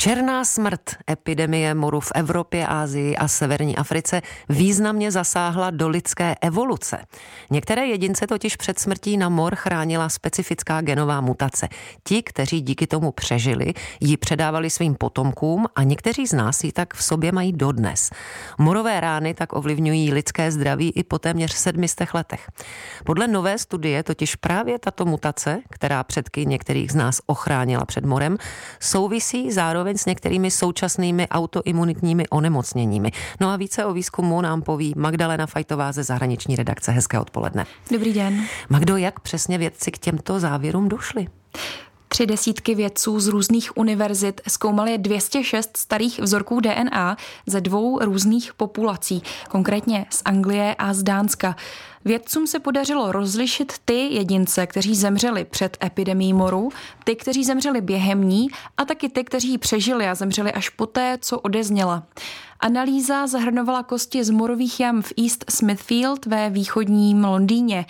Černá smrt, epidemie moru v Evropě, Asii a severní Africe, významně zasáhla do lidské evoluce. Některé jedince totiž před smrtí na mor chránila specifická genová mutace. Ti, kteří díky tomu přežili, ji předávali svým potomkům a někteří z nás ji tak v sobě mají dodnes. Morové rány tak ovlivňují lidské zdraví i po téměř 700 letech. Podle nové studie totiž právě tato mutace, která předky některých z nás ochránila před morem, souvisí zároveň s některými současnými autoimunitními onemocněními. No a více o výzkumu nám poví Magdalena Fajtová ze Zahraniční redakce. Hezké odpoledne. Dobrý den. Magdo, jak přesně vědci k těmto závěrům došli? 3 desítky vědců z různých univerzit zkoumaly 206 starých vzorků DNA ze 2 různých populací, konkrétně z Anglie a z Dánska. Vědcům se podařilo rozlišit ty jedince, kteří zemřeli před epidemií moru, ty, kteří zemřeli během ní a taky ty, kteří ji přežili a zemřeli až poté, co odezněla. Analýza zahrnovala kosti z morových jam v East Smithfield ve východním Londýně.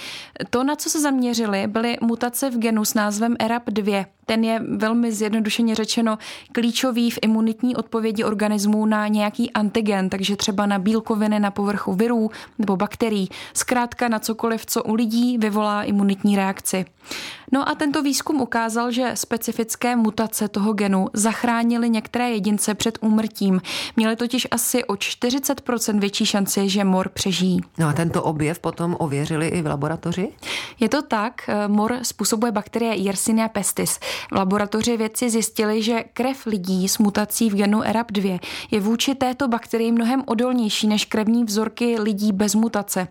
To, na co se zaměřili, byly mutace v genu s názvem ERAP2. Ten je velmi zjednodušeně řečeno klíčový v imunitní odpovědi organismu na nějaký antigen, takže třeba na bílkoviny na povrchu virů nebo bakterií. Zkrátka na cokoliv, co u lidí vyvolá imunitní reakci. No a tento výzkum ukázal, že specifické mutace toho genu zachránily některé jedince před úmrtím. Měli totiž asi o 40% větší šanci, že mor přežijí. No a tento objev potom ověřili i v laboratoři? Je to tak. Mor způsobuje bakterie Yersinia pestis. V laboratoři vědci zjistili, že krev lidí s mutací v genu ERAP2 je vůči této bakterii mnohem odolnější než krevní vzorky lidí bez mutace.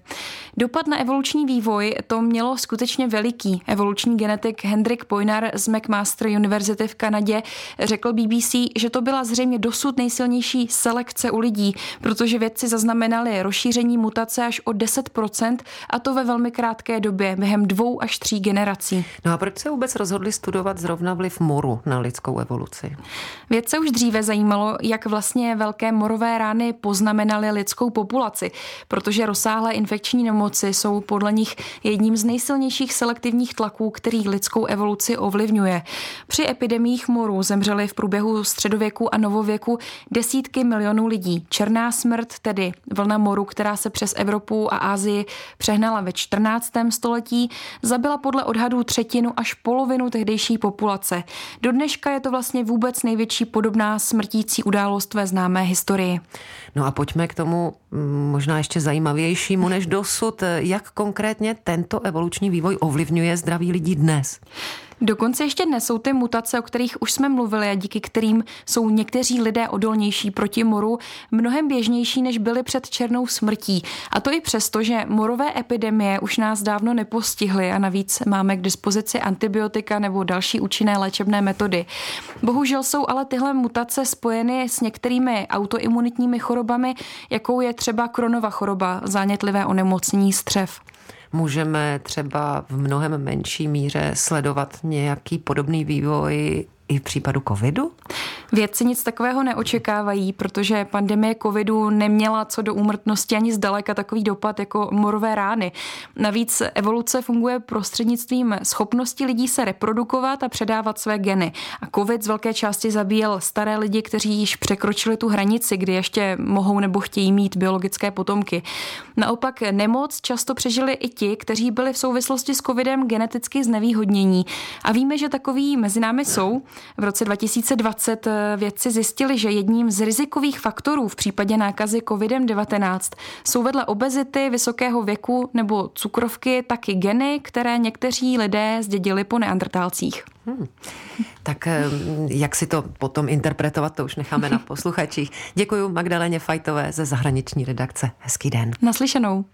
Dopad na evoluční vývoj to mělo skutečně veliký. Evoluční genetik Hendrik Poinar z McMaster University v Kanadě řekl BBC, že to byla zřejmě dosud nejsilnější selekce u lidí, protože vědci zaznamenali rozšíření mutace až o 10%, a to ve velmi krátké době, během 2 až 3 generací. No a proč se vůbec rozhodli studovat zrovna vliv moru na lidskou evoluci? Vědce už dříve zajímalo, jak vlastně velké morové rány poznamenaly lidskou populaci, protože rozsáhlé infekční nemoci jsou podle nich jedním z nejsilnějších selektivních tlaků, který lidskou evoluci ovlivňuje. Při epidemiích moru zemřely v průběhu středověku a novověku desítky milionů lidí. Černá smrt, tedy vlna moru, která se přes Evropu a Asii přehnala ve 14. století, zabila podle odhadů 1/3 až 1/2 tehdejší populace. Dodneška je to vlastně vůbec největší podobná smrtící událost ve známé historii. No a pojďme k tomu možná ještě zajímavějšímu než dosud. Jak konkrétně tento evoluční vývoj ovlivňuje zdraví lidí dnes? Dokonce ještě dnes jsou ty mutace, o kterých už jsme mluvili a díky kterým jsou někteří lidé odolnější proti moru, mnohem běžnější, než byli před černou smrtí. A to i přesto, že morové epidemie už nás dávno nepostihly a navíc máme k dispozici antibiotika nebo další účinné léčebné metody. Bohužel jsou ale tyhle mutace spojeny s některými autoimunitními chorobami, jakou je třeba Crohnova choroba, zánětlivé onemocnění střev. Můžeme třeba v mnohem menší míře sledovat nějaký podobný vývoj i v případu covidu? Vědci nic takového neočekávají, protože pandemie covidu neměla co do úmrtnosti ani zdaleka takový dopad jako morové rány. Navíc evoluce funguje prostřednictvím schopnosti lidí se reprodukovat a předávat své geny. A covid z velké části zabíjel staré lidi, kteří již překročili tu hranici, kdy ještě mohou nebo chtějí mít biologické potomky. Naopak nemoc často přežili i ti, kteří byli v souvislosti s covidem geneticky znevýhodnění. A víme, že takoví mezi námi jsou. V roce 2020 vědci zjistili, že jedním z rizikových faktorů v případě nákazy COVID-19 jsou vedle obezity, vysokého věku nebo cukrovky taky geny, které někteří lidé zdědili po neandertálcích. Tak jak si to potom interpretovat, to už necháme na posluchačích. Děkuji Magdaleně Fajtové ze Zahraniční redakce. Hezký den. Naslyšenou.